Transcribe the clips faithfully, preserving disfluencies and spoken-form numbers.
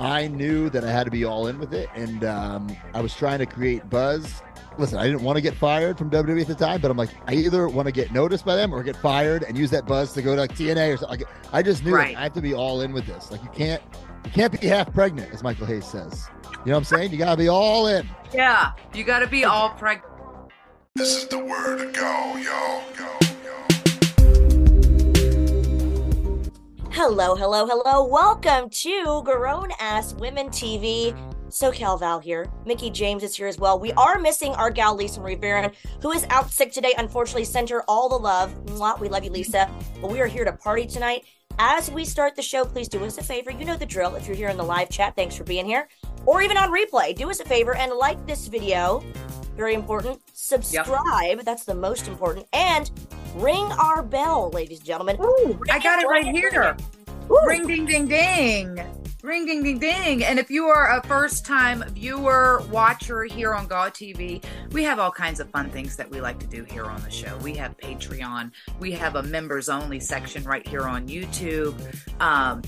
I knew that I had to be all in with it, and um, I was trying to create buzz. Listen, I didn't want to get fired from W W E at the time, but I'm like, I either want to get noticed by them or get fired and use that buzz to go to like T N A or something. Like, I just knew right. I have to be all in with this. Like, you can't, you can't be half pregnant, as Michael Hayes says. You know what I'm saying? You gotta be all in. Yeah, you gotta be all pregnant. This is the word of G A W, y'all. G A W. Hello, hello, hello. Welcome to Grown Ass Women T V. SoCal Val here. Mickie James is here as well. We are missing our gal, Lisa Marie Barron, who is out sick today. Unfortunately, send her all the love. Mwah, we love you, Lisa. But we are here to party tonight. As we start the show, please do us a favor. You know the drill. If you're here in the live chat, thanks for being here. Or even on replay, do us a favor and like this video. Very important. Subscribe. Yep. That's the most important. And ring our bell, ladies and gentlemen. Ooh, I got it right here. Ring, ding, ding, ding. Ring, ding, ding, ding. And if you are a first-time viewer, watcher here on G A W T V, we have all kinds of fun things that we like to do here on the show. We have Patreon. We have a members-only section right here on YouTube. Um,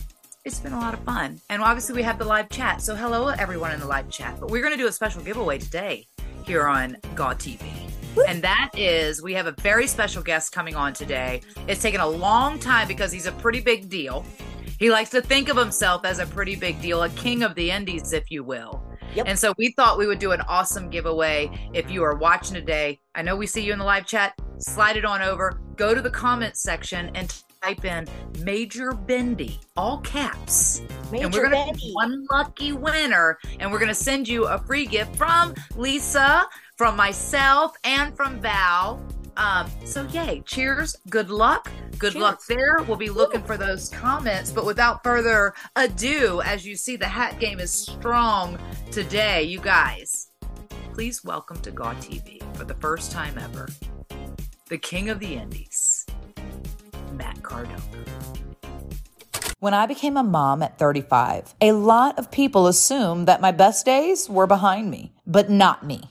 it's been a lot of fun. And obviously, we have the live chat. So hello, everyone in the live chat. But we're going to do a special giveaway today here on G A W T V. And that is, we have a very special guest coming on today. It's taken a long time because he's a pretty big deal. He likes to think of himself as a pretty big deal, a king of the indies, if you will. Yep. And so we thought we would do an awesome giveaway. If you are watching today, I know we see you in the live chat. Slide it on over. Go to the comments section and type in Major Bendy, all caps. Major and we're going to pick one lucky winner, and we're going to send you a free gift from Lisa, from myself, and from Val. Um, so yay, cheers, good luck, good cheers. luck there. We'll be looking for those comments, but without further ado, as you see, the hat game is strong today, you guys. Please welcome to G A W T V, for the first time ever, the king of the indies, Matt Cardona. When I became a mom at thirty-five, a lot of people assumed that my best days were behind me, but not me.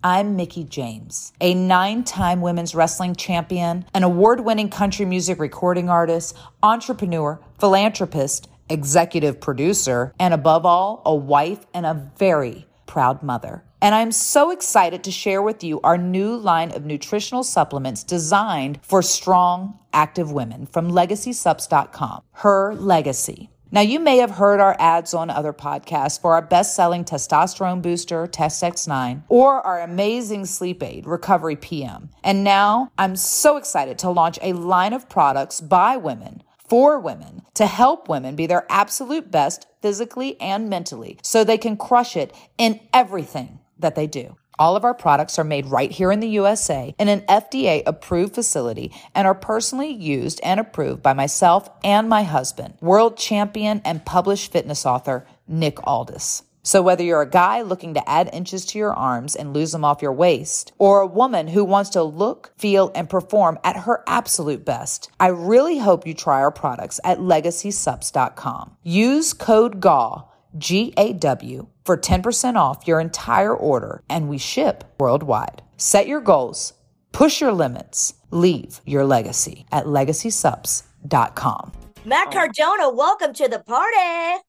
I'm Mickie James, a nine-time women's wrestling champion, an award-winning country music recording artist, entrepreneur, philanthropist, executive producer, and above all, a wife and a very proud mother. And I'm so excited to share with you our new line of nutritional supplements designed for strong, active women from Legacy Supps dot com. Her Legacy. Now, you may have heard our ads on other podcasts for our best-selling testosterone booster, Test X nine, or our amazing sleep aid, Recovery P M. And now I'm so excited to launch a line of products by women, for women, to help women be their absolute best physically and mentally so they can crush it in everything that they do. All of our products are made right here in the U S A in an F D A-approved facility and are personally used and approved by myself and my husband, world champion and published fitness author Nick Aldis. So whether you're a guy looking to add inches to your arms and lose them off your waist, or a woman who wants to look, feel, and perform at her absolute best, I really hope you try our products at Legacy Supps dot com. Use code G A W, G A W, for ten percent off your entire order, and we ship worldwide. Set your goals, push your limits, leave your legacy at Legacy Supps dot com. Matt Cardona, welcome to the party.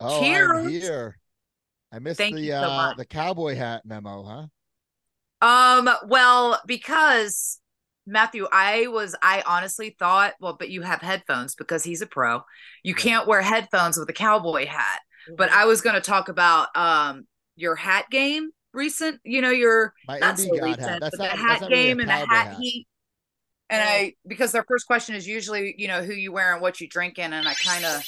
Oh, cheers. I'm here. I missed Thank the so uh, the cowboy hat memo, huh? Um. Well, because Matthew, I was, I honestly thought, well, but you have headphones because he's a pro. You can't wear headphones with a cowboy hat. But I was going to talk about um, your hat game recent, you know, your My not so recent, hat. That's but not, the hat that's game really and the hat, hat heat. And yeah. I, because their first question is usually, you know, who you wear and what you drinking. And I kind of,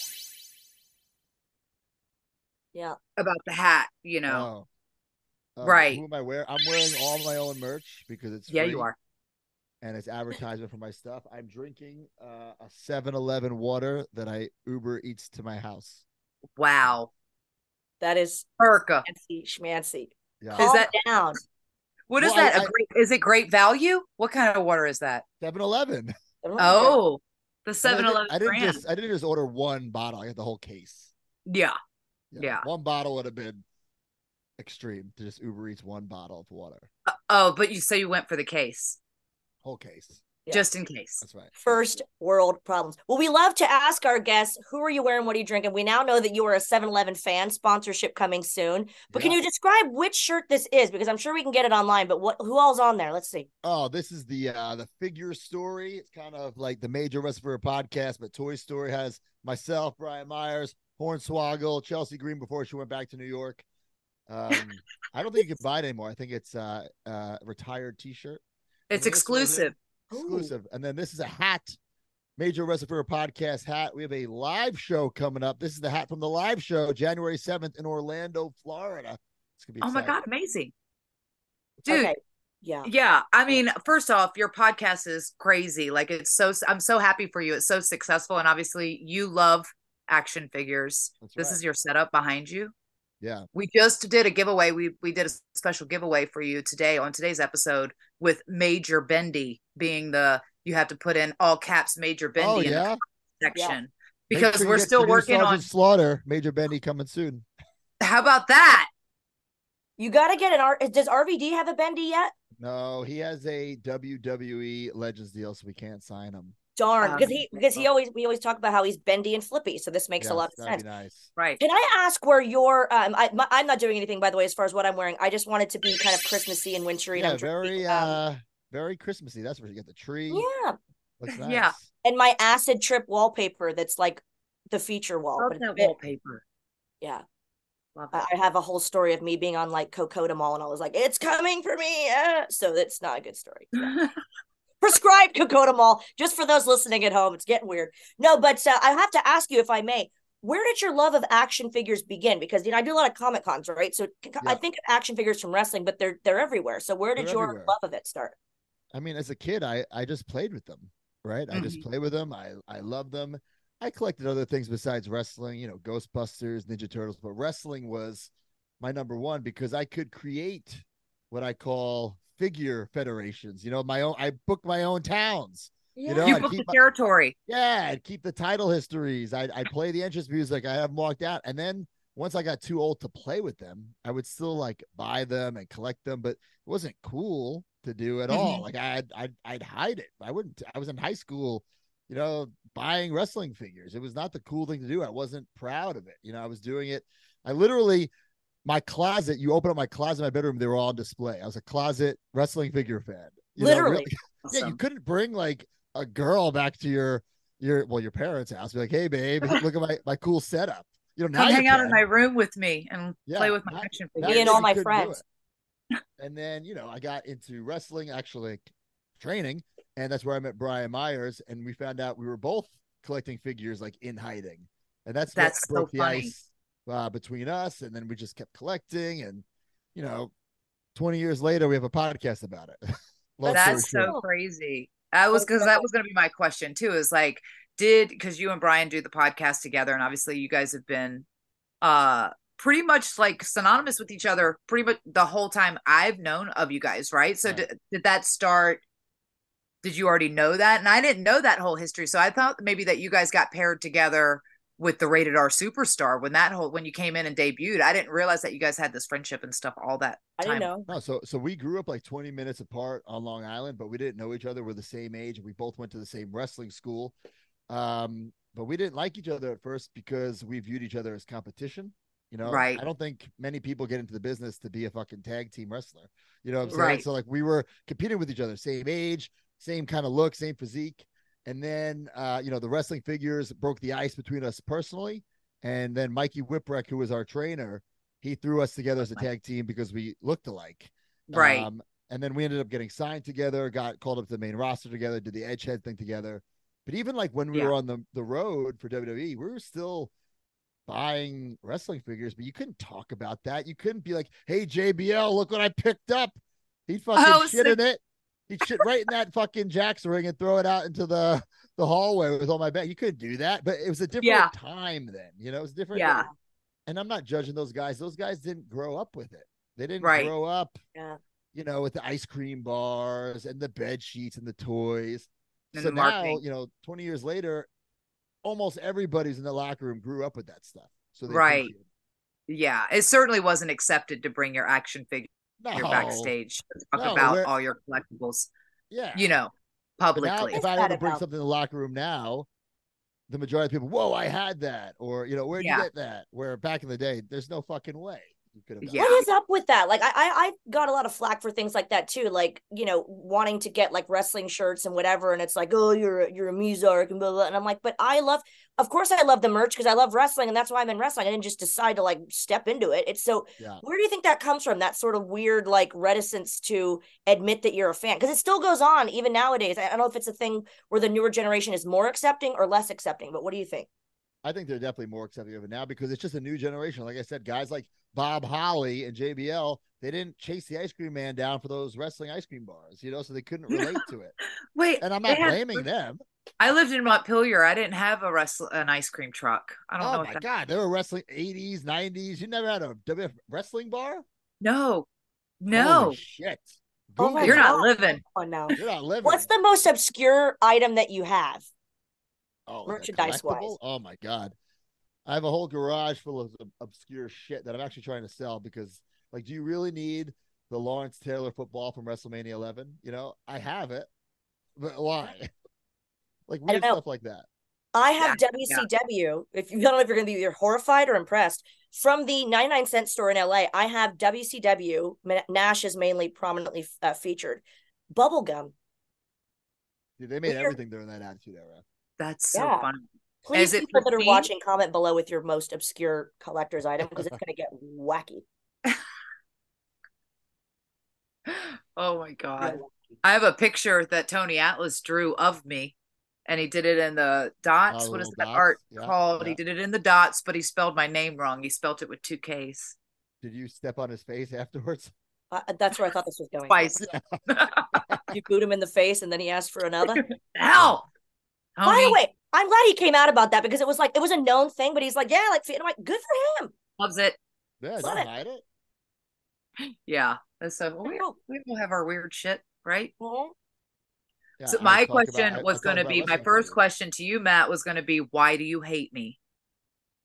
yeah, about the hat, you know. Oh. Uh, right. Who am I wearing? I'm wearing all my own merch because it's, yeah, free. You are. and it's advertisement for my stuff. I'm drinking uh, a seven eleven water that I Uber Eats to my house. Wow. That is Urca. Schmancy. schmancy. Yeah. Calm is that down? What is well, that? I, I, a great, is it great value? What kind of water is that? seven eleven. Oh, the seven eleven I didn't, I didn't brand. Just, I didn't just order one bottle. I got the whole case. Yeah. Yeah. yeah. One bottle would have been extreme to just Uber Eats one bottle of water. Uh, oh, but you say so you went for the case. Whole case. Yeah. Just in case. That's right. First world problems. Well, we love to ask our guests, who are you wearing? What are you drinking? We now know that you are a seven eleven fan, sponsorship coming soon. But yeah. Can you describe which shirt this is? Because I'm sure we can get it online, but what who all's on there? Let's see. Oh, this is the uh the Figure Story. It's kind of like the Major Wrestling Figure Podcast, but Toy Story has myself, Brian Myers, Hornswoggle, Chelsea Green before she went back to New York. Um, I don't think you can buy it anymore. I think it's uh uh retired t-shirt. It's exclusive. Exclusive. Ooh. And then this is a hat, Major Wrestling Figure Podcast hat. We have a live show coming up. This is the hat from the live show, January seventh in Orlando, Florida. It's gonna be exciting. Oh my God, amazing. Dude. Okay. Yeah. Yeah. I mean, first off, your podcast is crazy. Like it's so, I'm so happy for you. It's so successful. And obviously you love action figures. That's this right. is your setup behind you. Yeah. We just did a giveaway. We we did a special giveaway for you today on today's episode with Major Bendy being the, you have to put in all caps, Major Bendy oh, yeah? in the section yeah. because sure we're still working Sergeant on Slaughter, Major Bendy coming soon. How about that? You got to get an R. Does R V D have a Bendy yet? No, he has a W W E Legends deal, so we can't sign him. Darn, because um, he because he always we always talk about how he's bendy and flippy, so this makes yes, a lot of sense. Nice. Right? Can I ask where your um? I my, I'm not doing anything by the way as far as what I'm wearing. I just wanted to be kind of Christmassy and wintry. Yeah, and I'm very um, uh, very Christmassy. That's where you get the tree. Yeah, looks nice. Yeah, and my acid trip wallpaper that's like the feature wall. Love that wallpaper. Yeah, love that. I have a whole story of me being on like Kokoda Mall, and I was like, "It's coming for me," uh, so that's not a good story. Yeah. Prescribed Kokoda Mall, just for those listening at home. It's getting weird. No, but uh, I have to ask you, if I may, where did your love of action figures begin? Because, you know, I do a lot of Comic Cons, right? So yeah. I think of action figures from wrestling, but they're they're everywhere. So where did they're your everywhere. love of it start? I mean, as a kid, I, I just played with them, right? Mm-hmm. I just played with them. I, I loved them. I collected other things besides wrestling, you know, Ghostbusters, Ninja Turtles. But wrestling was my number one because I could create what I call figure federations, you know, my own, I booked my own towns, yeah. you know, you booked the territory. My, yeah. I'd keep the title histories. I'd, I'd play the entrance music. I have them walked out. And then once I got too old to play with them, I would still like buy them and collect them, but it wasn't cool to do at mm-hmm. all. Like I'd, I'd, I'd hide it. I wouldn't, I was in high school, you know, buying wrestling figures. It was not the cool thing to do. I wasn't proud of it. You know, I was doing it. I literally My closet, you open up my closet, my bedroom, they were all on display. I was a closet wrestling figure fan. You Literally. Know, really, awesome. Yeah, you couldn't bring like a girl back to your, your well, your parents' house. Be like, hey, babe, look at my, my cool setup. You know, now Come you hang can. out in my room with me and yeah, play with my now, action figure. Me and all my friends. And then, you know, I got into wrestling, actually like, training. And that's where I met Brian Myers. And we found out we were both collecting figures like in hiding. And that's, that's what broke so the funny. ice. Uh, between us, and then we just kept collecting, and you know, twenty years later we have a podcast about it. That's so short. crazy. I was because that was going to be my question too, is like did because you and Brian do the podcast together, and obviously you guys have been uh pretty much like synonymous with each other pretty much the whole time I've known of you guys, right? So right. Did, did that start did you already know that? And I didn't know that whole history, so I thought maybe that you guys got paired together with the Rated R Superstar when that whole, when you came in and debuted. I didn't realize that you guys had this friendship and stuff all that time. I didn't know. No, so, so we grew up like twenty minutes apart on Long Island, but we didn't know each other. We're the same age. We both went to the same wrestling school. Um, but we didn't like each other at first because we viewed each other as competition. You know, right. I don't think many people get into the business to be a fucking tag team wrestler. You know what I'm saying? Right. So like we were competing with each other, same age, same kind of look, same physique. And then, uh, you know, the wrestling figures broke the ice between us personally. And then Mikey Whipwreck, who was our trainer, he threw us together as a tag team because we looked alike. Right. Um, and then we ended up getting signed together, got called up to the main roster together, did the Edgehead thing together. But even like when we yeah. were on the, the road for W W E, we were still buying wrestling figures, but you couldn't talk about that. You couldn't be like, hey, J B L, look what I picked up. He fucking oh, shit so- in it. He'd shit right in that fucking Jack's ring and throw it out into the, the hallway with all my bag. You couldn't do that, but it was a different yeah. time then, you know, it was different. Yeah. Time. And I'm not judging those guys. Those guys didn't grow up with it. They didn't right. grow up, yeah. you know, with the ice cream bars and the bed sheets and the toys. And so the now, marketing. you know, twenty years later, almost everybody's in the locker room grew up with that stuff. So they right. appreciate it. Yeah. It certainly wasn't accepted to bring your action figure. No. You're backstage talk no, about all your collectibles yeah you know publicly. Now, if I were to bring something in the locker room now, the majority of people, whoa, I had that, or you know, where'd yeah. you get that? Where back in the day, there's no fucking way you could have. Yeah. What is up with that? Like I, I I got a lot of flack for things like that too, like, you know, wanting to get like wrestling shirts and whatever, and it's like, oh, you're you're a Mizark and blah, blah, and I'm like, but I love, of course I love the merch because I love wrestling and that's why I'm in wrestling. I didn't just decide to like step into it. It's so, yeah. where do you think that comes from? That sort of weird like reticence to admit that you're a fan, because it still goes on even nowadays. I don't know if it's a thing where the newer generation is more accepting or less accepting, but what do you think? I think they're definitely more accepting of it now because it's just a new generation. Like I said, guys like Bob Holly and J B L, they didn't chase the ice cream man down for those wrestling ice cream bars, you know, so they couldn't relate to it. Wait, and I'm not blaming them. I lived in Montpelier. I didn't have a wrestle an ice cream truck. I don't oh know. Oh my god, they were wrestling eighties, nineties. You never had a W F wrestling bar? No, no. Holy shit. Oh my you're god. not living. Oh no, you're not living. What's the most obscure item that you have? Oh, merchandise wise. Oh my god, I have a whole garage full of obscure shit that I'm actually trying to sell because, like, do you really need the Lawrence Taylor football from WrestleMania eleven? You know, I have it, but why? Like weird stuff like that. I have yeah, W C W. Yeah. If you don't know if you're going to be either horrified or impressed, from the ninety-nine cent store in L A, I have W C W. Nash is mainly prominently uh, featured. Bubblegum. Dude, they made We're, everything during that Attitude Era. That's so yeah. funny. Please, Is people that are me? watching, comment below with your most obscure collector's item because it's going to get wacky. Oh my god! I have a picture that Tony Atlas drew of me, and he did it in the dots. Oh, what is that dots? art yeah, called? Yeah. He did it in the dots, but he spelled my name wrong. He spelled it with two K's. Did you step on his face afterwards? Uh, that's where I thought this was going. Twice. You boot him in the face, and then he asked for another. Ow! Tony. By the way, I'm glad he came out about that because it was like it was a known thing, but he's like, yeah, like, I'm like, good for him. Loves it. Yeah, don't hide it. it. Yeah. So well, we all we all have our weird shit, right? Mm-hmm. Yeah, so my question about, was going to be my first question to you, Matt, was going to be, why do you hate me?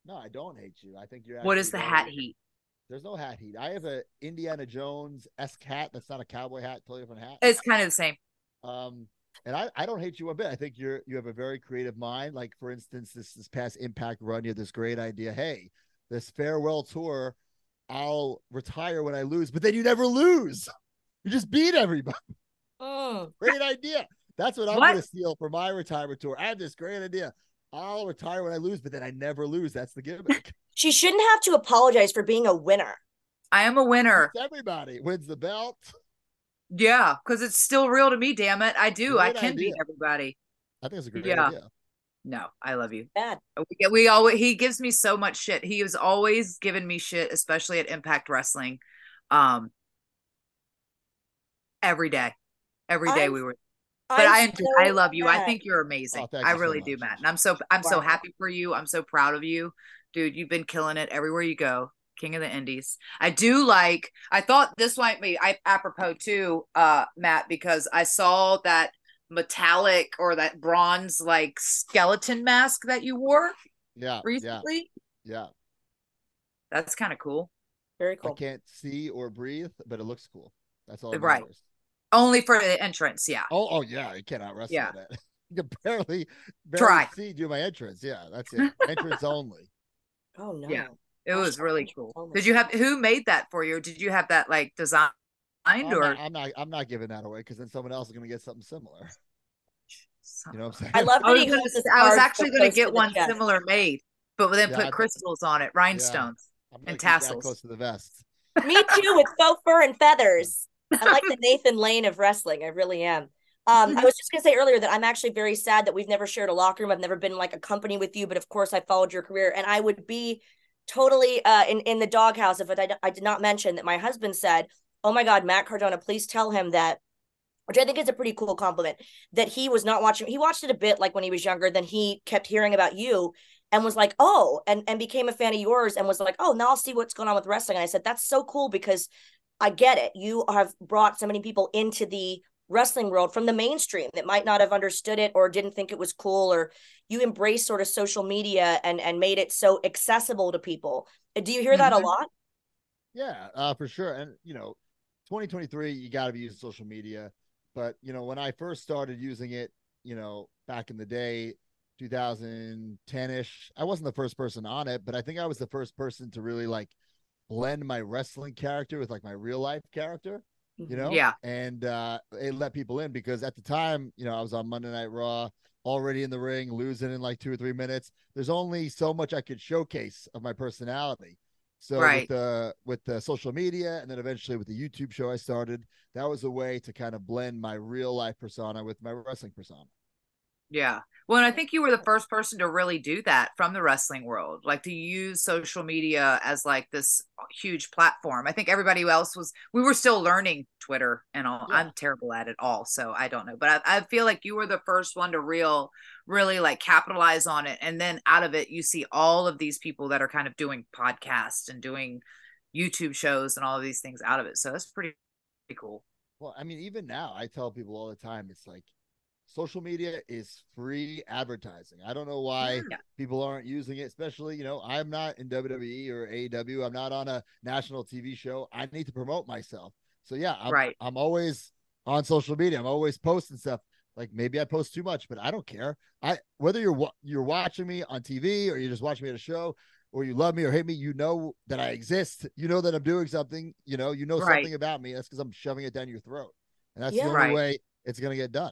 No, I don't hate you. I think you're. What is the hat heat? heat? There's no hat heat. I have a Indiana Jones-esque hat. That's not a cowboy hat. Totally different hat. It's kind of the same. Um. And I, I don't hate you a bit. I think you're you have a very creative mind. Like, for instance, this, this past Impact run, you had this great idea. Hey, this farewell tour, I'll retire when I lose. But then you never lose. You just beat everybody. Oh, great idea. That's what I'm going to steal for my retirement tour. I have this great idea. I'll retire when I lose, but then I never lose. That's the gimmick. She shouldn't have to apologize for being a winner. I am a winner. Everybody wins the belt. Yeah, because it's still real to me, damn it. I do. Great I can idea. beat everybody. I think it's a great yeah. idea. No, I love you. Bad. We, we always, he gives me so much shit. He has always given me shit, especially at Impact Wrestling. Um, every day. Every day I'm, we were. But I'm I so I love you. Bad. I think you're amazing. Oh, I you really so do, Matt. And I'm so I'm wow. so happy for you. I'm so proud of you. Dude, you've been killing it everywhere you go. King of the Indies. I do like, I thought this might be I, apropos too, uh, Matt, because I saw that metallic or that bronze like skeleton mask that you wore yeah, recently. Yeah. yeah. That's kind of cool. Very cool. I can't see or breathe, but it looks cool. That's all that right. matters. Only for the entrance. Yeah. Oh, oh yeah. You cannot wrestle yeah. with that. You can barely, barely Try. see do my entrance. Yeah. That's it. Entrance only. Oh no. Yeah. It was really cool. Did you have who made that for you? Did you have that like designed I'm or? Not, I'm not. I'm not giving that away because then someone else is going to get something similar. You know what I'm saying? I love. I was, gonna, I was actually going to get one similar made, but then yeah, put I, crystals on it, rhinestones, yeah. and tassels. Close to the vest. Me too, with faux fur and feathers. I like the Nathan Lane of wrestling. I really am. Um, I was just going to say earlier that I'm actually very sad that we've never shared a locker room. I've never been like a company with you, but of course I followed your career, and I would be. Totally uh, in, in the doghouse. If I, I did not mention that my husband said, oh my God, Matt Cardona, please tell him that which I think is a pretty cool compliment, that he was not watching. He watched it a bit, like when he was younger, then he kept hearing about you and was like, oh, and, and became a fan of yours and was like, oh, now I'll see what's going on with wrestling. And I said, that's so cool, because I get it. You have brought so many people into the wrestling world from the mainstream that might not have understood it or didn't think it was cool, or you embrace sort of social media and, and made it so accessible to people. Do you hear that a lot? Yeah, uh, for sure. And, you know, twenty twenty-three, you got to be using social media. But, you know, when I first started using it, you know, back in the day, two thousand ten-ish, I wasn't the first person on it, but I think I was the first person to really, like, blend my wrestling character with, like, my real life character, you know? Yeah. And uh, it let people in, because at the time, you know, I was on Monday Night Raw, already in the ring, losing in, like, two or three minutes. There's only so much I could showcase of my personality. So right. with the with the social media, and then eventually with the YouTube show I started, that was a way to kind of blend my real life persona with my wrestling persona. Yeah. Well, and I think you were the first person to really do that from the wrestling world, like to use social media as like this huge platform. I think everybody else was, we were still learning Twitter and all. Yeah. I'm terrible at it all, so I don't know. But I, I feel like you were the first one to real, really like capitalize on it. And then out of it, you see all of these people that are kind of doing podcasts and doing YouTube shows and all of these things out of it. So that's pretty, pretty cool. Well, I mean, even now I tell people all the time, it's like, social media is free advertising. I don't know why yeah. people aren't using it, especially, you know, I'm not in W W E or A E W. I'm not on a national T V show. I need to promote myself. So yeah, I'm, right. I'm always on social media. I'm always posting stuff. Like maybe I post too much, but I don't care. I, whether you're, wa- you're watching me on T V or you're just watching me at a show, or you love me or hate me, you know that I exist. You know that I'm doing something, you know, you know right. something about me. That's because I'm shoving it down your throat. And that's yeah. the only right. way it's going to get done.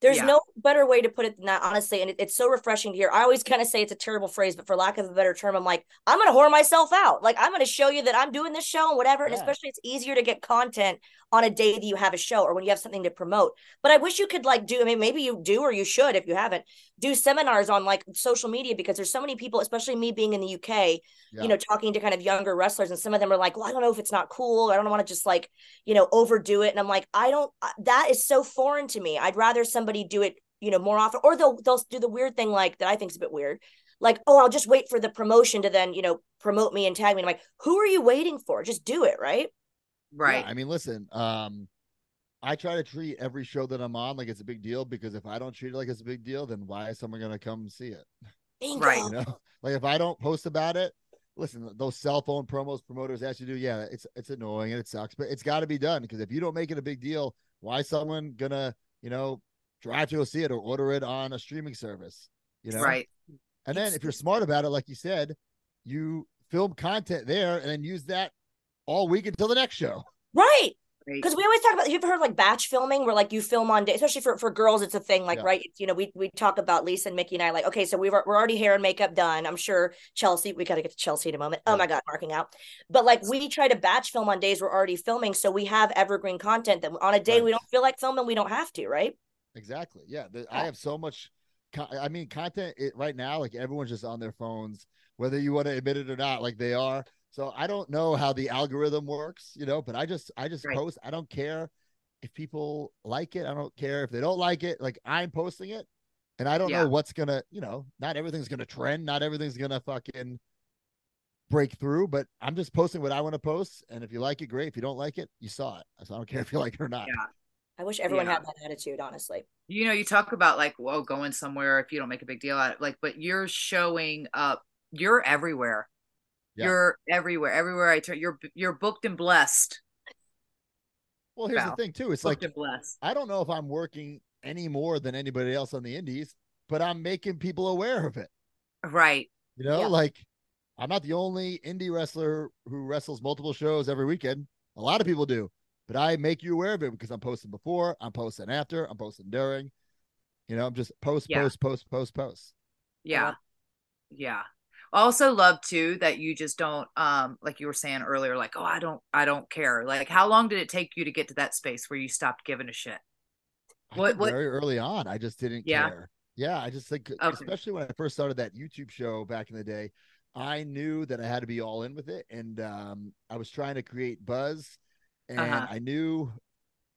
There's yeah. no better way to put it than that, honestly. And it, it's so refreshing to hear. I always kind of say it's a terrible phrase, but for lack of a better term, I'm like, I'm going to whore myself out. Like, I'm going to show you that I'm doing this show and whatever. Yeah. And especially it's easier to get content on a day that you have a show or when you have something to promote. But I wish you could like do, I mean, maybe you do, or you should, if you haven't, do seminars on like social media, because there's so many people, especially me being in the U K, yeah. you know, talking to kind of younger wrestlers. And some of them are like, well, I don't know if it's not cool. I don't want to just like, you know, overdo it. And I'm like, I don't, that is so foreign to me. I'd rather somebody do it, you know, more often. Or they'll they'll do the weird thing, like that I think is a bit weird, like, oh, I'll just wait for the promotion to then, you know, promote me and tag me. And I'm like, who are you waiting for? Just do it, right? Right. Yeah, I mean, listen, um, I try to treat every show that I'm on like it's a big deal, because if I don't treat it like it's a big deal, then why is someone going to come see it? Bingo. Right. You know? Like if I don't post about it, listen, those cell phone promos promoters actually do. Yeah, it's it's annoying and it sucks, but it's got to be done, because if you don't make it a big deal, why is someone going to, you know, drive to go see it or order it on a streaming service, you know? Right. And then if you're smart about it, like you said, you film content there and then use that all week until the next show. Right. Because we always talk about, you've heard like batch filming, where like you film on day, especially for, for girls, it's a thing, like, yeah. right. You know, we, we talk about Lisa and Mickie and I, like, okay, so we've, we're already hair and makeup done. I'm sure Chelsea, we got to get to Chelsea in a moment. Oh yeah. my God, marking out. But like we try to batch film on days we're already filming. So we have evergreen content that on a day right. we don't feel like filming, we don't have to, right? Exactly. Yeah. The, I have so much. Co- I mean, content it, right now, like everyone's just on their phones, whether you want to admit it or not, like they are. So I don't know how the algorithm works, you know, but I just, I just right. post. I don't care if people like it. I don't care if they don't like it. Like I'm posting it, and I don't yeah. know what's going to, you know, not everything's going to trend. Not everything's going to fucking break through, but I'm just posting what I want to post. And if you like it, great. If you don't like it, you saw it. So I don't care if you like it or not. Yeah. I wish everyone yeah. had that attitude, honestly. You know, you talk about like, whoa, going somewhere if you don't make a big deal out of it. Like, but you're showing up. You're everywhere. Yeah. You're everywhere. Everywhere I turn, you're you're booked and blessed. Well, here's wow. the thing, too. It's booked like, I don't know if I'm working any more than anybody else on the indies, but I'm making people aware of it. Right. You know, yeah. like I'm not the only indie wrestler who wrestles multiple shows every weekend. A lot of people do. But I make you aware of it because I'm posting before, I'm posting after, I'm posting during. You know, I'm just post, yeah. post, post, post, post. Yeah. Yeah. I also love, too, that you just don't, um, like you were saying earlier, like, oh, I don't, I don't care. Like, how long did it take you to get to that space where you stopped giving a shit? What, what? Very early on, I just didn't yeah. care. Yeah. I just think, okay. especially when I first started that YouTube show back in the day, I knew that I had to be all in with it. And um, I was trying to create buzz. And uh-huh. I knew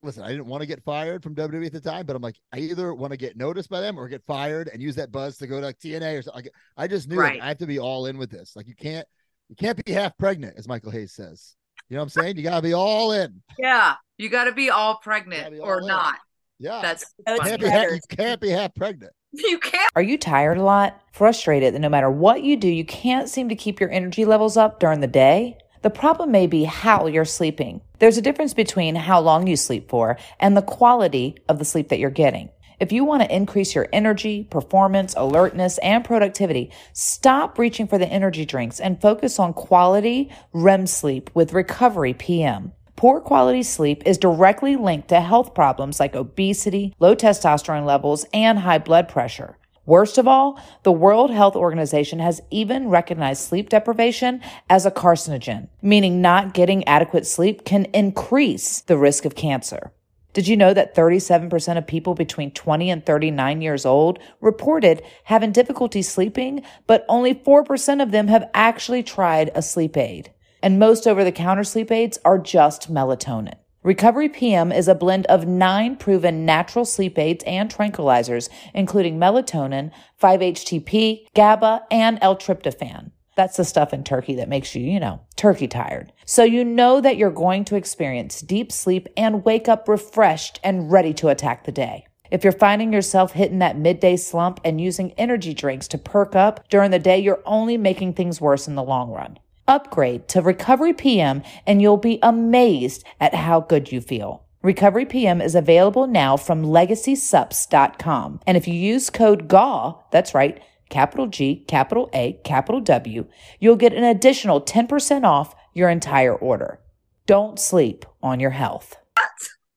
listen, I didn't want to get fired from W W E at the time, but I'm like, I either want to get noticed by them or get fired and use that buzz to go to like T N A or something. I just knew right. like, I have to be all in with this. Like you can't, you can't be half pregnant, as Michael Hayes says. You know what I'm saying? You gotta be all in. Yeah, you gotta be all pregnant be all or in. Not. Yeah, that's you can't, be half, you can't be half pregnant. You can't. Are you tired a lot? Frustrated that no matter what you do, you can't seem to keep your energy levels up during the day? The problem may be how you're sleeping. There's a difference between how long you sleep for and the quality of the sleep that you're getting. If you want to increase your energy, performance, alertness, and productivity, stop reaching for the energy drinks and focus on quality R E M sleep with Recovery P M. Poor quality sleep is directly linked to health problems like obesity, low testosterone levels, and high blood pressure. Worst of all, the World Health Organization has even recognized sleep deprivation as a carcinogen, meaning not getting adequate sleep can increase the risk of cancer. Did you know that thirty-seven percent of people between twenty and thirty-nine years old reported having difficulty sleeping, but only four percent of them have actually tried a sleep aid? And most over-the-counter sleep aids are just melatonin. Recovery P M is a blend of nine proven natural sleep aids and tranquilizers, including melatonin, five H T P, GABA, and L-tryptophan. That's the stuff in turkey that makes you, you know, turkey tired. So you know that you're going to experience deep sleep and wake up refreshed and ready to attack the day. If you're finding yourself hitting that midday slump and using energy drinks to perk up during the day, you're only making things worse in the long run. Upgrade to Recovery P M and you'll be amazed at how good you feel. Recovery P M is available now from Legacy Supps dot com. And if you use code G A W, that's right, capital G, capital A, capital W, you'll get an additional ten percent off your entire order. Don't sleep on your health.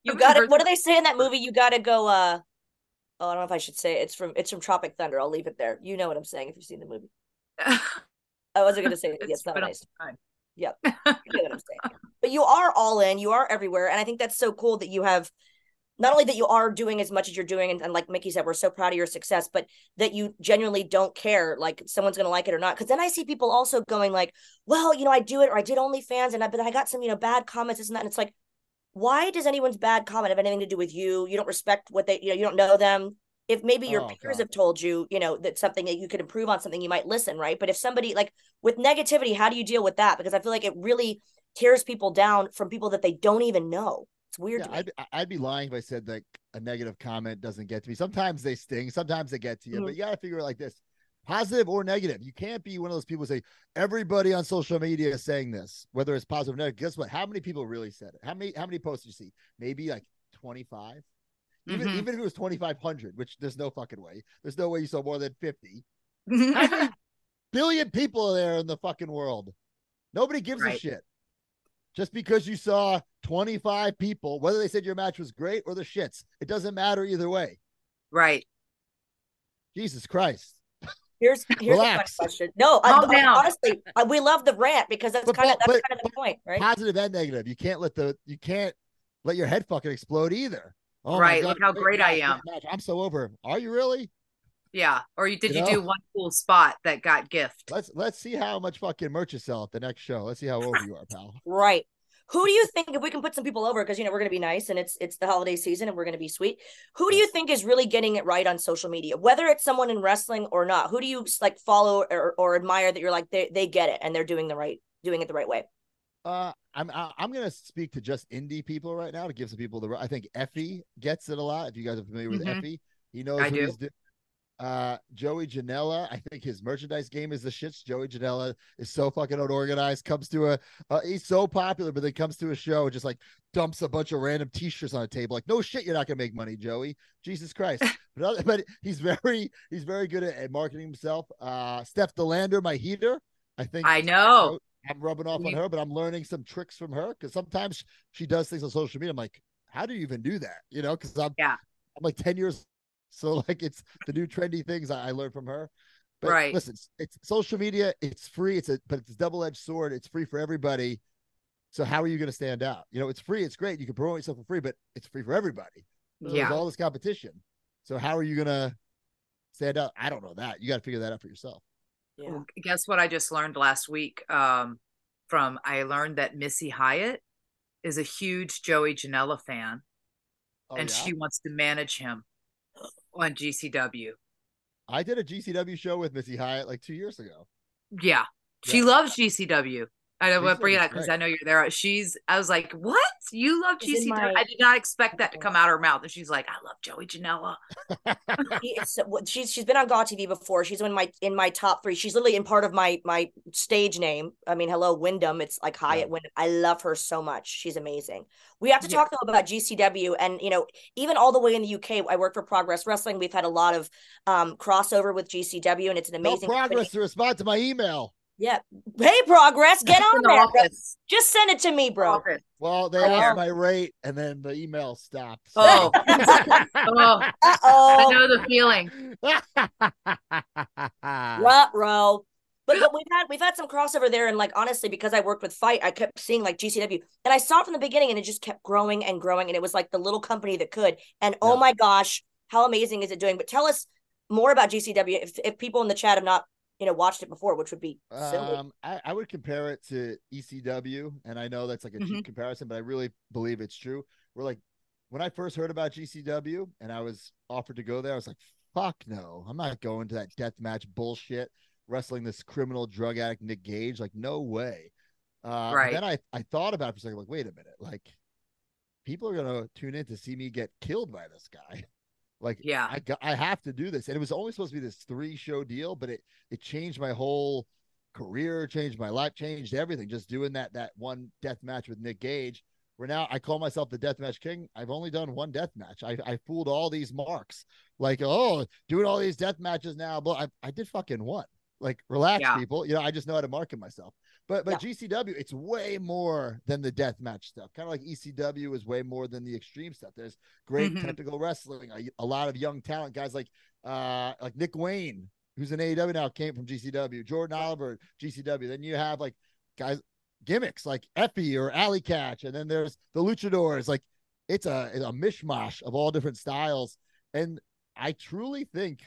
You got it. What do they say in that movie? You got to go, uh, oh, I don't know if I should say it. It's from, it's from Tropic Thunder. I'll leave it there. You know what I'm saying if you've seen the movie. I wasn't going to say it. Yes, not nice. Yeah, you know what I'm saying. But you are all in. You are everywhere, and I think that's so cool that you have not only that you are doing as much as you're doing, and, and like Mickie said, we're so proud of your success, but that you genuinely don't care like someone's going to like it or not. Because then I see people also going like, "Well, you know, I do it, or I did OnlyFans, and I, but I got some, you know, bad comments, this and that." And it's like, why does anyone's bad comment have anything to do with you? You don't respect what they, you know, you don't know them. If maybe your oh, peers God. have told you, you know, that something that you could improve on something, you might listen, right? But if somebody like with negativity, how do you deal with that? Because I feel like it really tears people down from people that they don't even know. It's weird. Yeah, I'd, I'd be lying if I said that a negative comment doesn't get to me. Sometimes they sting. Sometimes they get to you. Mm-hmm. But you got to figure it like this, positive or negative. You can't be one of those people who say everybody on social media is saying this, whether it's positive or negative. Guess what? How many people really said it? How many, how many posts did you see? Maybe like twenty-five. Even mm-hmm. even if it was twenty-five hundred, which there's no fucking way. There's no way you saw more than fifty. How many billion people are there in the fucking world? Nobody gives right. a shit. Just because you saw twenty-five people, whether they said your match was great or the shits, it doesn't matter either way. Right. Jesus Christ. Here's here's a question. No, I, I, honestly, I, we love the rant because that's kind of that's kind of the point, right? Positive and negative. You can't let the you can't let your head fucking explode either. Oh right, God, look how great, great I am. I'm so over. Are you really? Yeah. Or you did you, you know? do one cool spot that got gift? Let's let's see how much fucking merch you sell at the next show. Let's see how over you are, pal. Right. Who do you think, if we can put some people over, because you know we're gonna be nice and it's it's the holiday season and we're gonna be sweet. Who do you think is really getting it right on social media? Whether it's someone in wrestling or not, who do you like follow or, or admire that you're like they they get it and they're doing the right doing it the right way? Uh, I'm I'm gonna speak to just indie people right now to give some people the. I think Effie gets it a lot. If you guys are familiar with mm-hmm. Effie, he knows I what do. he's doing. Uh, Joey Janela, I think his merchandise game is the shits. Joey Janela is so fucking unorganized. Comes to a uh, he's so popular, but then comes to a show and just like dumps a bunch of random T-shirts on a table. Like, no shit, you're not gonna make money, Joey. Jesus Christ! but other, but he's very he's very good at, at marketing himself. Uh, Steph DeLander, my heater, I think I know. Wrote, I'm rubbing off on her, but I'm learning some tricks from her because sometimes she does things on social media. I'm like, how do you even do that? You know, because I'm, yeah. I'm like ten years. So like it's the new trendy things I, I learned from her. But right. listen, it's, it's social media. It's free. It's a, but it's a double-edged sword. It's free for everybody. So how are you going to stand out? You know, it's free. It's great. You can promote yourself for free, but it's free for everybody. So yeah. There's all this competition. So how are you going to stand out? I don't know that. You got to figure that out for yourself. Yeah. Well, guess what I just learned last week um, from, I learned that Missy Hyatt is a huge Joey Janela fan. oh, and yeah? she wants to manage him on G C W. I did a G C W show with Missy Hyatt like two years ago. Yeah. She yeah. loves G C W. I don't want to bring it up because I know you're there. She's, I was like, what? You love G C W? My... I did not expect that to come out of her mouth. And she's like, I love Joey Janela. she's, she's been on G A W T V before. She's in my, in my top three. She's literally in part of my, my stage name. I mean, hello, Wyndham. It's like Hyatt yeah. Wyndham. I love her so much. She's amazing. We have to yeah. talk though about G C W and, you know, even all the way in the U K, I work for Progress Wrestling. We've had a lot of um, crossover with G C W and it's an amazing no Progress to respond to my email. Yeah. Hey, Progress, get on there. Bro. Just send it to me, bro. Well, they asked my rate, and then the email stopped. So. Oh. oh. Uh-oh. I know the feeling. Ruh-roh. But, but we've had we've had some crossover there, and like honestly, because I worked with Fight, I kept seeing like G C W, and I saw it from the beginning, and it just kept growing and growing, and it was like the little company that could. And yeah. oh my gosh, how amazing is it doing? But tell us more about G C W if if people in the chat have not. You know, watched it before, which would be silly. Um, I, I would compare it to E C W, and I know that's like a mm-hmm. cheap comparison, but I really believe it's true. We're like, when I first heard about G C W, and I was offered to go there, I was like, "Fuck no, I'm not going to that death match bullshit, wrestling this criminal drug addict Nick Gage. Like, no way." Uh, right. Then I I thought about it for a second, like, wait a minute, like people are gonna tune in to see me get killed by this guy. Like, yeah, I, got, I have to do this. And it was only supposed to be this three show deal, but it, it changed my whole career, changed my life, changed everything. Just doing that, that one death match with Nick Gage, where now I call myself the death match king. I've only done one death match. I, I fooled all these marks like, oh, doing all these death matches now, but I, I did fucking one. Like, relax, yeah. people. You know, I just know how to market myself. But but yeah. G C W, it's way more than the deathmatch stuff. Kind of like E C W is way more than the extreme stuff. There's great mm-hmm. technical wrestling, a, a lot of young talent. Guys like uh, like Nick Wayne, who's in A E W now, came from G C W. Jordan Oliver, G C W. Then you have like guys, gimmicks like Effie or Alley Catch. And then there's the Luchadors. Like, it's a, it's a mishmash of all different styles. And I truly think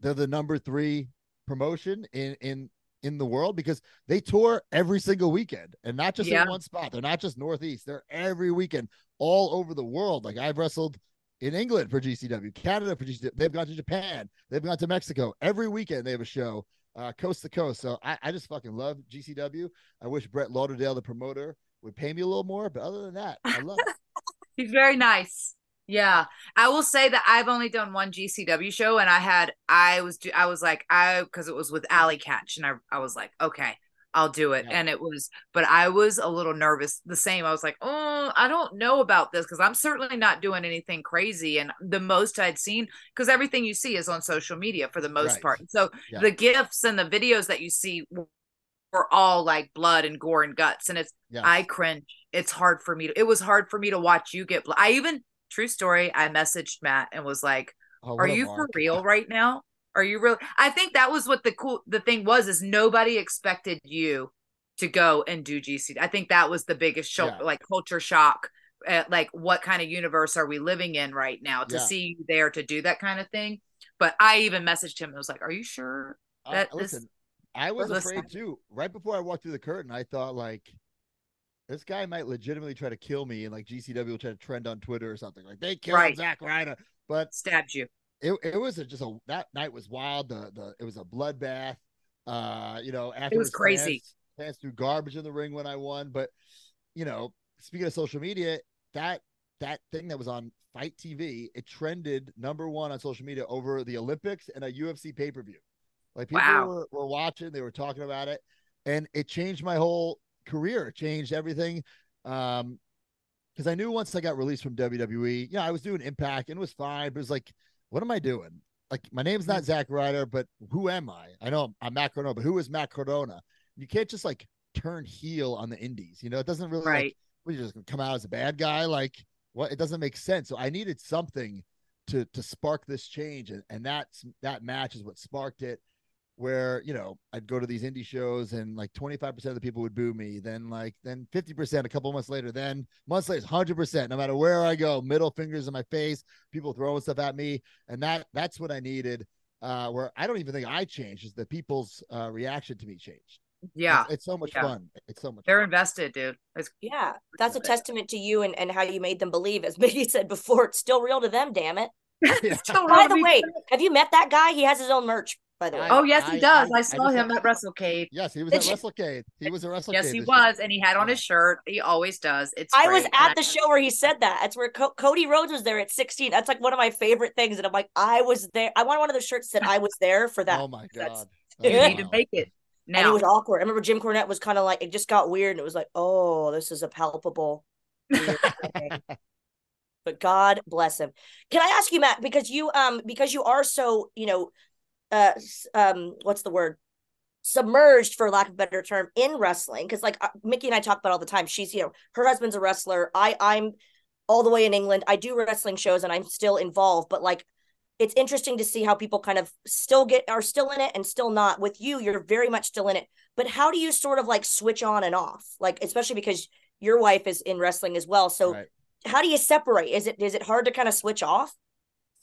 they're the number three promotion in in. in the world because they tour every single weekend and not just yeah. in one spot. They're not just Northeast. They're every weekend all over the world. Like, I've wrestled in England for G C W, Canada for G C W. They've gone to Japan. They've gone to Mexico. Every weekend they have a show uh, coast to coast. So I, I just fucking love G C W. I wish Brett Lauderdale, the promoter, would pay me a little more. But other than that, I love it. He's very nice. Yeah. I will say that I've only done one G C W show and I had, I was, I was like, I, cause it was with Alley Catch and I, I was like, okay, I'll do it. Yeah. And it was, but I was a little nervous the same. I was like, oh, I don't know about this. Cause I'm certainly not doing anything crazy. And the most I'd seen, cause everything you see is on social media for the most right. part. So yeah. the GIFs and the videos that you see were all like blood and gore and guts. And it's, yeah. I cringe. It's hard for me to, it was hard for me to watch you get, I even, true story, I messaged Matt and was like, oh, are you for real right now? Are you real? I think that was what the cool, the thing was, is nobody expected you to go and do G C. I think that was the biggest show, yeah. like culture shock. Uh, like, what kind of universe are we living in right now to yeah. see you there to do that kind of thing? But I even messaged him and was like, are you sure? That uh, listen, this, I was afraid listening? too. Right before I walked through the curtain, I thought like, this guy might legitimately try to kill me and like G C W will try to trend on Twitter or something. Like, they killed right. Zack Ryder, but stabbed you. It it was a, just a, that night was wild. The the it was a bloodbath. Uh, you know, after it was crazy. Fans threw garbage in the ring when I won. But you know, speaking of social media, that that thing that was on Fight T V, it trended number one on social media over the Olympics and a U F C pay-per-view. Like, people wow. were, were watching, they were talking about it, and it changed my whole career, changed everything. Um, because I knew once I got released from W W E, yeah, I was doing Impact and it was fine, but it was like, what am I doing? Like, my name's not Zack Ryder, but who am I? I know I'm, I'm Matt Cardona, but who is Matt Cardona? You can't just like turn heel on the indies, you know, it doesn't really right. like, we're just gonna come out as a bad guy, like, what? It doesn't make sense. So I needed something to to spark this change, and, and that's that match is what sparked it. Where, you know, I'd go to these indie shows and like twenty-five percent of the people would boo me. Then like, then fifty percent a couple months later, then months later, one hundred percent, no matter where I go, middle fingers in my face, people throwing stuff at me. And that, that's what I needed. Uh, where I don't even think I changed, is the people's uh, reaction to me changed. Yeah. It's, it's so much yeah. fun. It's so much They're fun. invested, dude. It's yeah. That's a testament to you and, and how you made them believe, as Mickey said before, it's still real to them, damn it. Yeah. By the way, have you met that guy? He has his own merch, by the way. Oh, yes, he does. I, I, I saw I him at WrestleCade. Yes, he was at WrestleCade. He was at WrestleCade. Yes, he was. Year. And he had on his shirt. He always does. It's I great. was at and the I, show where he said that. That's where Co Cody Rhodes was there at sixteen. That's like one of my favorite things. And I'm like, I was there. I want one of those shirts that I was there for that. Oh, my God. That's, oh, you wow. need to make it. Now. And it was awkward. I remember Jim Cornette was kind of like, it just got weird. And it was like, oh, this is a palpable. But God bless him. Can I ask you, Matt, because you um because you are so, you know, uh um what's the word? submerged, for lack of a better term, in wrestling, because like uh, Mickey and I talk about all the time. She's, you know, her husband's a wrestler. I I'm all the way in England. I do wrestling shows and I'm still involved, but like it's interesting to see how people kind of still get are still in it and still not. With you, you're very much still in it. But how do you sort of like switch on and off? Like, especially because your wife is in wrestling as well. So right. how do you separate? Is it, is it hard to kind of switch off?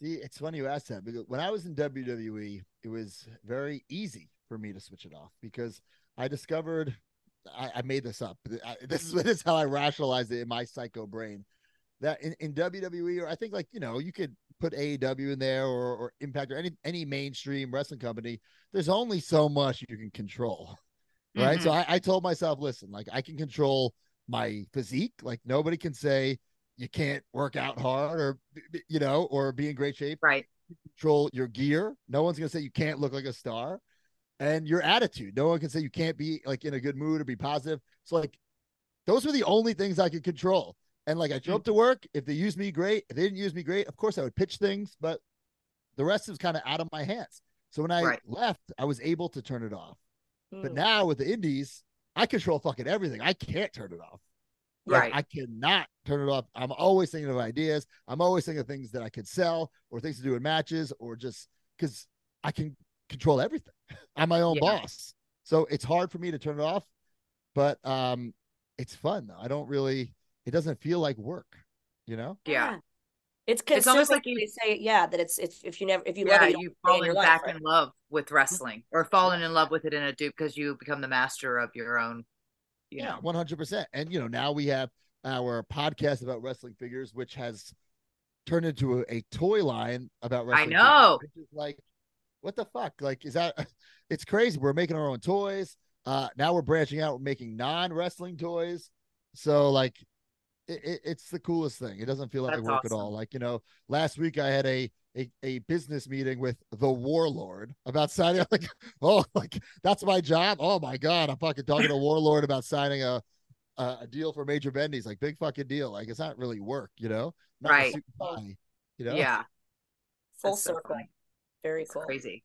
See, it's funny you ask that, because when I was in W W E, it was very easy for me to switch it off, because I discovered, I, I made this up. I, this, is, this is how I rationalized it in my psycho brain, that in, in W W E, or I think like, you know, you could put A E W in there, or, or Impact, or any, any mainstream wrestling company. There's only so much you can control. Right. Mm-hmm. So I, I told myself, listen, like I can control my physique. Like nobody can say, you can't work out hard, or, you know, or be in great shape. Right. You control your gear. No one's going to say you can't look like a star. And your attitude. No one can say you can't be like in a good mood or be positive. So like, those were the only things I could control. And like, I showed up to work. If they used me, great. If they didn't use me, great. Of course I would pitch things, but the rest was kind of out of my hands. So when I right. left, I was able to turn it off. Mm. But now with the indies, I control fucking everything. I can't turn it off. Like, right. I cannot turn it off. I'm always thinking of ideas. I'm always thinking of things that I could sell, or things to do in matches, or just because I can control everything. I'm my own yeah. boss. So it's hard for me to turn it off, but um, it's fun though. I don't really, it doesn't feel like work, you know? Yeah. It's, it's almost like you say, yeah, that it's, it's, if you never, if you yeah, love it, you you've fallen back life, right? in love with wrestling, or fallen in love with it in a dupe, because you become the master of your own. Yeah, one hundred percent. And, you know, now we have our podcast about wrestling figures, which has turned into a, a toy line about wrestling. I know. Figures, like, what the fuck? Like, is that, it's crazy. We're making our own toys. Uh, now we're branching out. We're making non-wrestling toys. So, like, it, it, it's the coolest thing. It doesn't feel like That's work awesome. at all. Like, you know, last week I had a, A, a business meeting with the Warlord about signing. I'm like, oh, like that's my job. Oh my God, I'm fucking talking to Warlord about signing a a deal for Major Bendy. Like, big fucking deal. Like, it's not really work, you know. Not right. Body, you know. Yeah. Full that's circle. So cool. Very it's cool. Crazy.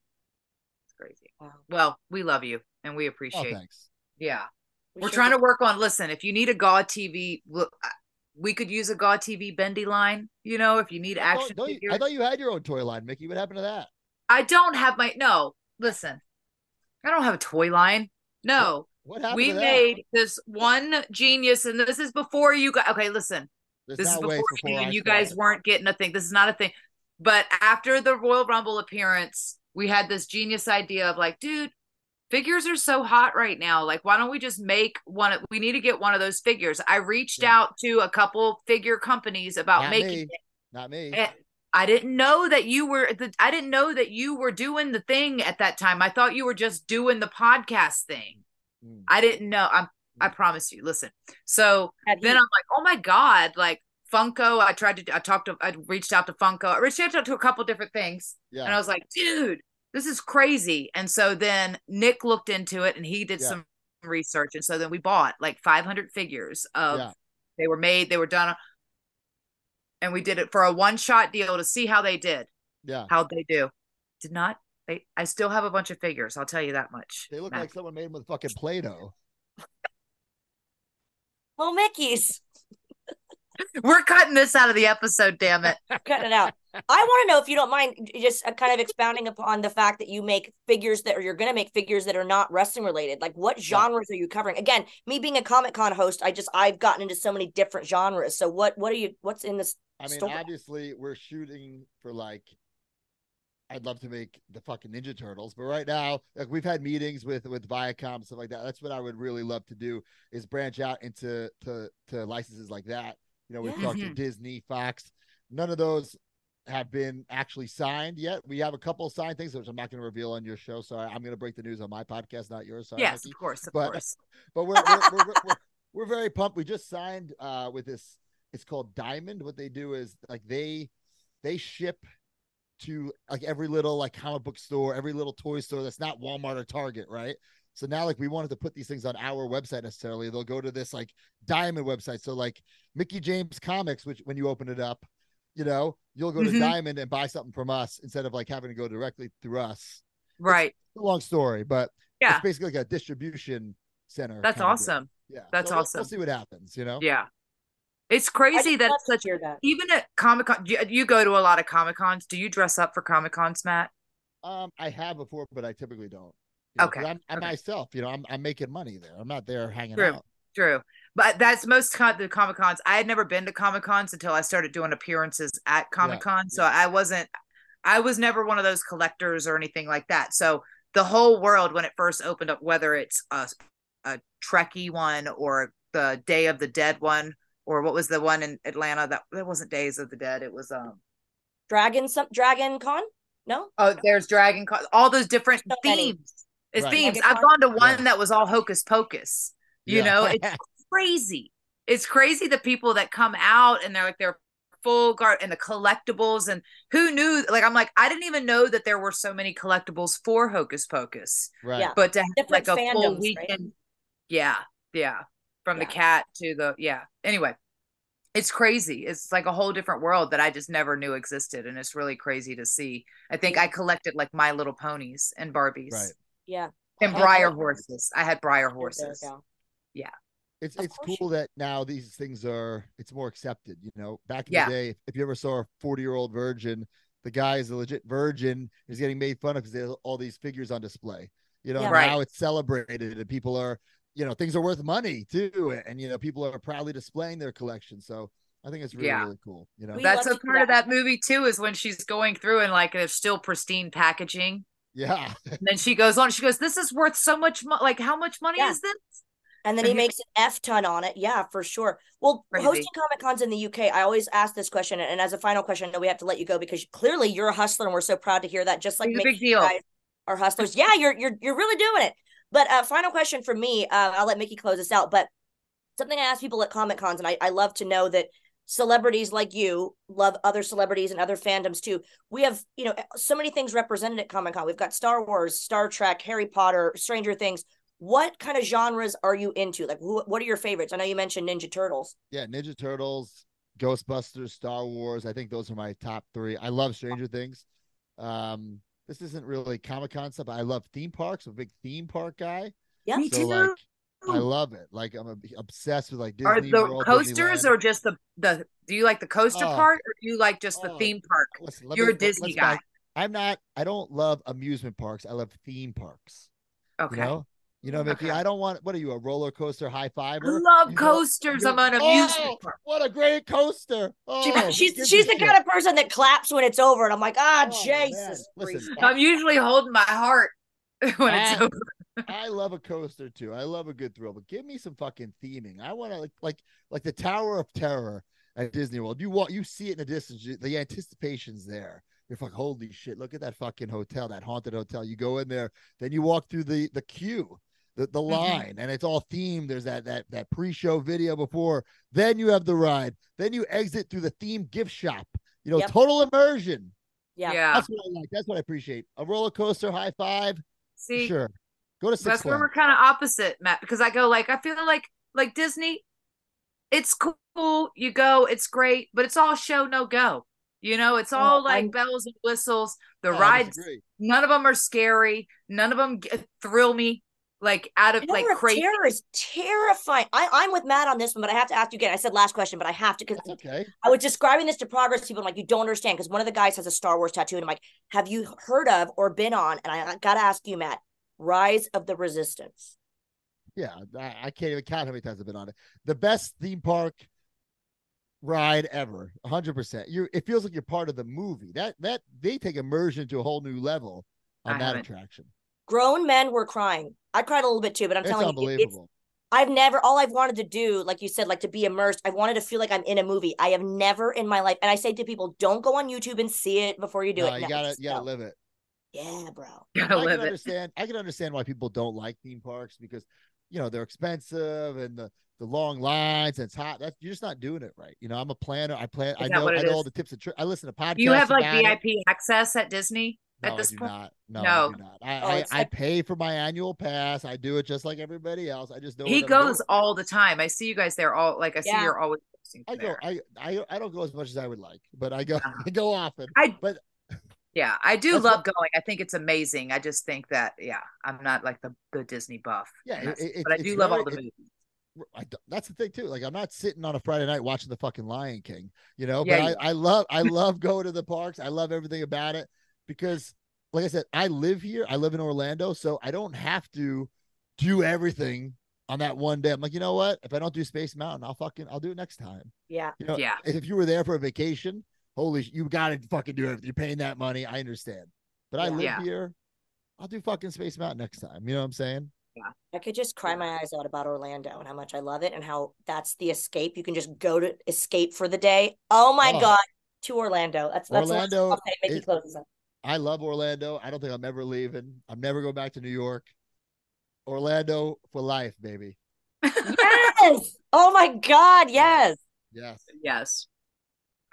It's crazy. Wow. Well, we love you and we appreciate. Oh, thanks. Yeah, we we're trying to work on. Listen, if you need a G A W T V, look. I, We could use a G A W T V Bendy line, you know, if you need action don't, don't figures. You, I thought you had your own toy line, Mickey. What happened to that? I don't have my, no, listen. I don't have a toy line. No. What, what happened We to made that? This one genius, and this is before you guys, okay, listen. There's this is before, before you, you guys weren't getting a thing. This is not a thing. But after the Royal Rumble appearance, we had this genius idea of like, dude, figures are so hot right now. Like, why don't we just make one? Of, we need to get one of those figures. I reached yeah. out to a couple figure companies about Not making me. it. Not me. And I didn't know that you were. The, I didn't know that you were doing the thing at that time. I thought you were just doing the podcast thing. Mm. I didn't know. I'm. Mm. I promise you. Listen. So At then you. I'm like, oh my God, like Funko. I tried to. I talked to. I reached out to Funko. I reached out to a couple different things. Yeah. And I was like, dude. This is crazy. And so then Nick looked into it and he did yeah. some research. And so then we bought like five hundred figures of, yeah. they were made, they were done. And we did it for a one-shot deal to see how they did. Yeah. How'd they do? Did not. They, I still have a bunch of figures. I'll tell you that much. They look Matt. like someone made them with fucking Play-Doh. Little Mickeys. We're cutting this out of the episode, damn it. Cutting it out. I want to know, if you don't mind, just kind of expounding upon the fact that you make figures that, or you're going to make figures that are not wrestling related. Like, what genres are you covering? Again, me being a Comic-Con host, I just, I've gotten into so many different genres. So what, what are you, what's in this? I mean, story? Obviously we're shooting for like I'd love to make the fucking Ninja Turtles, but right now, like, we've had meetings with with Viacom, stuff like that. That's what I would really love to do, is branch out into to to licenses like that. You know, we've yeah. talked to Disney, Fox. None of those have been actually signed yet. We have a couple signed things, which I'm not going to reveal on your show. Sorry, I'm going to break the news on my podcast, not yours. Sorry, yes, Mickie. of course, of but, course. But we're we're, we're, we're, we're we're very pumped. We just signed uh, with this. It's called Diamond. What they do is like they they ship to like every little like comic book store, every little toy store that's not Walmart or Target, right? So now, like, we wanted to put these things on our website necessarily. They'll go to this like Diamond website. So like Mickie James Comics, which when you open it up, you know, you'll go mm-hmm. to Diamond and buy something from us instead of like having to go directly through us. Right. It's a long story, but yeah, it's basically like a distribution center. That's awesome. Yeah. That's so awesome. We'll, we'll see what happens, you know? Yeah. It's crazy that such that. even at Comic-Con, you, you go to a lot of Comic-Cons. Do you dress up for Comic-Cons, Matt? Um, I have before, but I typically don't. You know, okay. I'm, I'm okay. myself, you know, I'm, I'm making money there. I'm not there hanging True. out. True. But that's most con- the Comic-Cons. I had never been to Comic-Cons until I started doing appearances at Comic-Con. Yeah, so yeah. I wasn't, I was never one of those collectors or anything like that. So the whole world, when it first opened up, whether it's a, a Trekkie one or the Day of the Dead one, or what was the one in Atlanta that that wasn't Days of the Dead? It was um, Dragon some Dragon Con. No, oh, there's Dragon Con. All those different so themes. It's right. themes. I've gone to one yeah. that was all hocus pocus. You yeah. know, it's crazy. It's crazy the people that come out and they're like they're full guard and the collectibles and who knew? Like I'm like I didn't even know that there were so many collectibles for Hocus Pocus. Right, yeah. but to have different like a fandoms, full weekend. Right? Yeah, yeah. From yeah. the cat to the, yeah. Anyway, it's crazy. It's like a whole different world that I just never knew existed. And it's really crazy to see. I think I collected like My Little Ponies and Barbies. Right. Yeah. And I Briar horses. I had Briar horses. Yeah. It's it's cool that now these things are, it's more accepted, you know. Back in yeah. the day, if you ever saw a forty-year-old virgin, the guy is a legit virgin, is getting made fun of because there's all these figures on display. You know, yeah. right. now it's celebrated and people are, you know, things are worth money too, and you know people are proudly displaying their collection. So I think it's really yeah. really cool. You know, we that's a part that. of that movie too is when she's going through and like there's still pristine packaging. Yeah. And then she goes on. She goes, "This is worth so much money. Like, how much money yeah. is this?" And then he makes an F ton on it. Yeah, for sure. Well, Crazy. hosting Comic Cons in the U K, I always ask this question, and as a final question, I know we have to let you go because clearly you're a hustler, and we're so proud to hear that. Just like Mickie, you guys are hustlers. Yeah, you're you're you're really doing it. But uh, final question for me, uh, I'll let Mickie close this out, but something I ask people at Comic Cons, and I, I love to know that celebrities like you love other celebrities and other fandoms too. We have, you know, so many things represented at Comic Con. We've got Star Wars, Star Trek, Harry Potter, Stranger Things. What kind of genres are you into? Like, who, what are your favorites? I know you mentioned Ninja Turtles. Yeah, Ninja Turtles, Ghostbusters, Star Wars. I think those are my top three. I love Stranger Things. Um This isn't really Comic-Con stuff. I love theme parks. I'm a big theme park guy. Yeah, so, me too. Like, I love it. Like I'm a, obsessed with like Disney. Are the World, coasters Disneyland. or just the the? Do you like the coaster oh, part or do you like just oh, the theme park? Listen, You're me, a Disney guy. Back. I'm not. I don't love amusement parks. I love theme parks. Okay. You know, you know Mickie. Okay. I don't want. What are you? A roller coaster high fiver? I love you coasters. Know? I'm an amusement oh, park. What a great coaster! Oh, she, she's she's the shit. kind of person that claps when it's over, and I'm like, ah, oh, Jesus. Listen, I'm I, usually holding my heart when I, it's over. I love a coaster too. I love a good thrill, but give me some fucking theming. I want to like like like the Tower of Terror at Disney World. You walk, you see it in the distance. You, the anticipation's there. You're fucking, holy shit! Look at that fucking hotel, that haunted hotel. You go in there, then you walk through the the queue. The, the line mm-hmm. and it's all themed. There's that that that pre-show video before. Then you have the ride. Then you exit through the themed gift shop. You know, yep. total immersion. Yeah. yeah, that's what I like. That's what I appreciate. A roller coaster, high five. See, sure. Go to Six Flags. That's where we're kind of opposite, Matt. Because I go like I feel like like Disney. It's cool. You go. It's great, but it's all show no go. You know, it's all oh, like I'm, bells and whistles. The oh, rides. None of them are scary. None of them get, thrill me. Like out of like crazy terror is terrifying. I, I'm with Matt on this one, but I have to ask you again. I said last question, but I have to because okay. I was describing this to Progress people. I'm like, you don't understand because one of the guys has a Star Wars tattoo, and I'm like, have you heard of or been on? And I, I gotta ask you, Matt, Rise of the Resistance. Yeah, I, I can't even count how many times I've been on it. The best theme park ride ever. one hundred percent. You, it feels like you're part of the movie. That that they take immersion to a whole new level on I that haven't. attraction. Grown men were crying. I cried a little bit too, but I'm it's telling unbelievable. you, unbelievable. I've never, all I've wanted to do, like you said, like to be immersed. I wanted to feel like I'm in a movie. I have never in my life. And I say to people, don't go on YouTube and see it before you do no, it. You no, gotta, you gotta live it. Yeah, bro. Gotta I live can it. Understand, I can understand why people don't like theme parks because, you know, they're expensive and the, the long lines and it's hot. That's, you're just not doing it right. You know, I'm a planner. I plan. Is I know, I know all the tips and tricks. I listen to podcasts. Do you have like V I P it. access at Disney? No, at this I do point? Not. No, no. I do not. I, oh, I, I pay for my annual pass. I do it just like everybody else. I just don't. He goes all the time. I see you guys there all like I yeah. see you're always posting. I go. I, I I don't go as much as I would like, but I go. Yeah. I go often. I but yeah, I do love what, going. I think it's amazing. I just think that yeah, I'm not like the the Disney buff. Yeah, it, it, but I do love very, all the movies. It, I, that's the thing too. Like I'm not sitting on a Friday night watching the fucking Lion King, you know. Yeah, but yeah. I, I love I love going to the parks. I love everything about it. Because, like I said, I live here. I live in Orlando, so I don't have to do everything on that one day. I'm like, you know what? If I don't do Space Mountain, I'll fucking I'll do it next time. Yeah, you know, yeah. If you were there for a vacation, holy, sh- you got to fucking do it. You're paying that money. I understand, but I live yeah. here. I'll do fucking Space Mountain next time. You know what I'm saying? Yeah. I could just cry my eyes out about Orlando and how much I love it and how that's the escape. You can just go to escape for the day. Oh my oh. god, to Orlando. That's that's Orlando. Okay, make you close this up. I love Orlando. I don't think I'm ever leaving. I'm never going back to New York. Orlando for life, baby. Yes. Oh my god. Yes. Yes. Yes.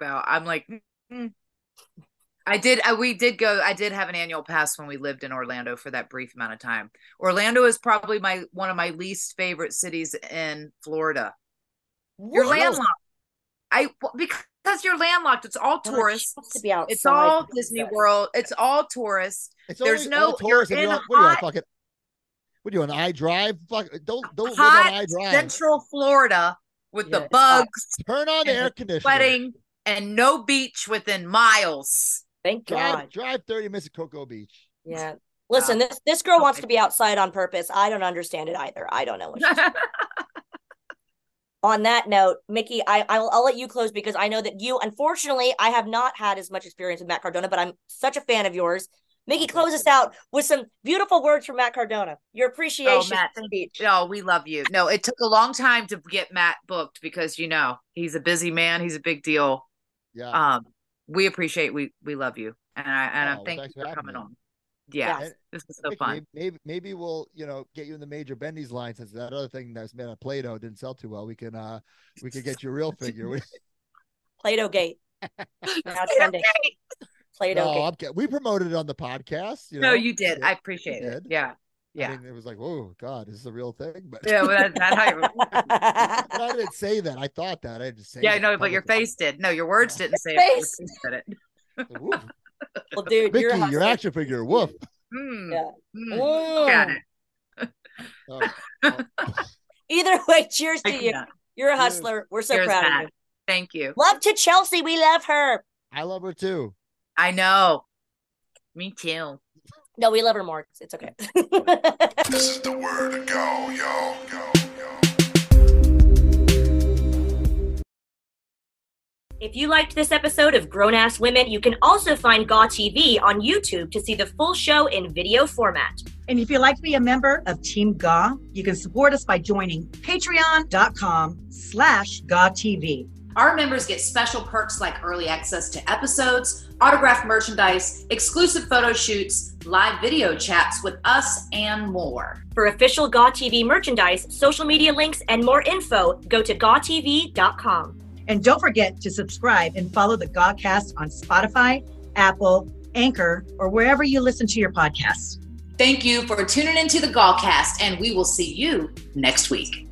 Well, I'm like, mm. I did. I, we did go. I did have an annual pass when we lived in Orlando for that brief amount of time. Orlando is probably my one of my least favorite cities in Florida. What? You're landlocked. I because. Because you're landlocked, it's all tourists. Oh, to be it's all Disney World. It's all tourists. It's There's only, no only tourists. You're in what hot, are you on, fucking, what are you on? iDrive? Fuck, don't don't hot live on iDrive. Central Florida with yeah, the bugs. Turn on the air conditioning. Sweating and no beach within miles. Thank drive, God. Drive thirty minutes to Cocoa Beach. Yeah. Listen, wow. this this girl wants to be outside on purpose. I don't understand it either. I don't know what she's doing. On that note, Mickie, I, I'll, I'll let you close because I know that you, unfortunately, I have not had as much experience with Matt Cardona, but I'm such a fan of yours. Mickie, close us out with some beautiful words from Matt Cardona. Your appreciation. Oh, Matt, speech. No, we love you. No, it took a long time to get Matt booked because, you know, he's a busy man. He's a big deal. Yeah. Um, we appreciate, we we love you. And I, and oh, I thank well, you for coming me. on. Yeah, yes. This is so fun. Maybe, maybe maybe we'll you know get you in the Major Bendy's line since that other thing that's made of Play-Doh didn't sell too well. We can uh we can get you a real figure. Play-Doh Gate. Play-Doh Gate. Play-Doh Gate. No, we promoted it on the podcast. You know? No, you did. Yeah, I appreciate it. Yeah, yeah. I mean, it was like, whoa, God, is this a real thing? But yeah, well, that's not how you. I didn't say that. I thought that. I just say. Yeah, that no, but your face did. No, your words didn't say face. it. Your face did it. Well, dude, Mickie, you're your action figure, woof. Mm, yeah. mm, got it. All right. All right. Either way, cheers to you. Not. You're a hustler. Cheers. We're so cheers proud Matt. of you. Thank you. Love to Chelsea. We love her. I love her too. I know. Me too. No, we love her more. It's okay. This is the word. Go, yo, go. If you liked this episode of Grown Ass Women, you can also find G A W T V on YouTube to see the full show in video format. And if you'd like to be a member of Team G A W, you can support us by joining patreon.com slash GAW TV. Our members get special perks like early access to episodes, autographed merchandise, exclusive photo shoots, live video chats with us, and more. For official G A W T V merchandise, social media links, and more info, go to gaw tv dot com. And don't forget to subscribe and follow the Gawcast on Spotify, Apple, Anchor, or wherever you listen to your podcasts. Thank you for tuning into the Gawcast, and we will see you next week.